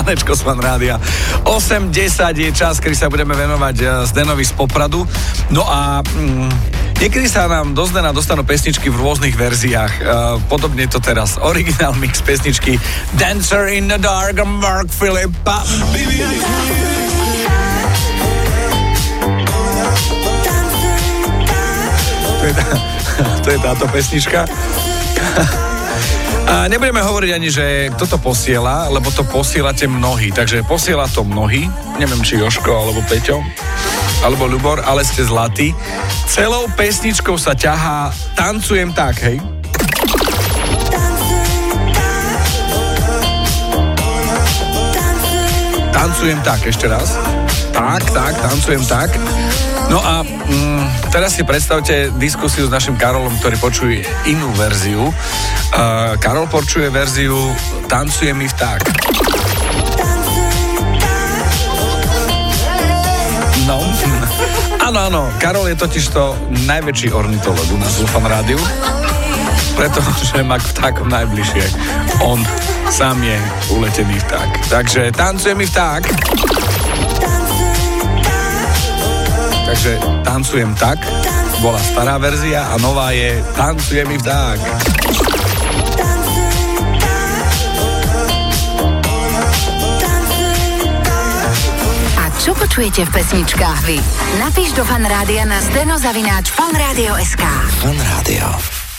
ránečko z Fan rádia. 8:10 je čas, kedy sa budeme venovať Zdenovi z Popradu. No a niekedy sa nám do Zdena dostanú pesničky v rôznych verziách. Podobne to teraz. Originál mix pesničky Dancer in the Dark a Marc Philippe. To je táto pesnička. A nebudeme hovoriť ani, že kto to posiela, lebo to posielate mnohí. Takže posiela to mnohí. Neviem, či Joško, alebo Peťo, alebo Ľubor, ale ste zlatí. Celou pesničkou sa ťahá Tancujem tak, hej? Tancujem tak, ešte raz. Tak, tancujem tak. No a teraz si predstavte diskusiu s našim Karolom, ktorý počuje inú verziu. Karol počuje verziu Tancuje mi vták. No. Áno. Karol je totiž to najväčší ornitolog u nás v Fan rádiu, pretože má k vtákom najbližšie. On sám je uletený vták. Takže Tancuje mi vták. Takže Tancujem tak bola stará verzia a nová je Tancuje mi vták. A čo počujete v pesničkách vy? Napíš do Fan rádia na zdeno@fanradio.sk. Fan rádio.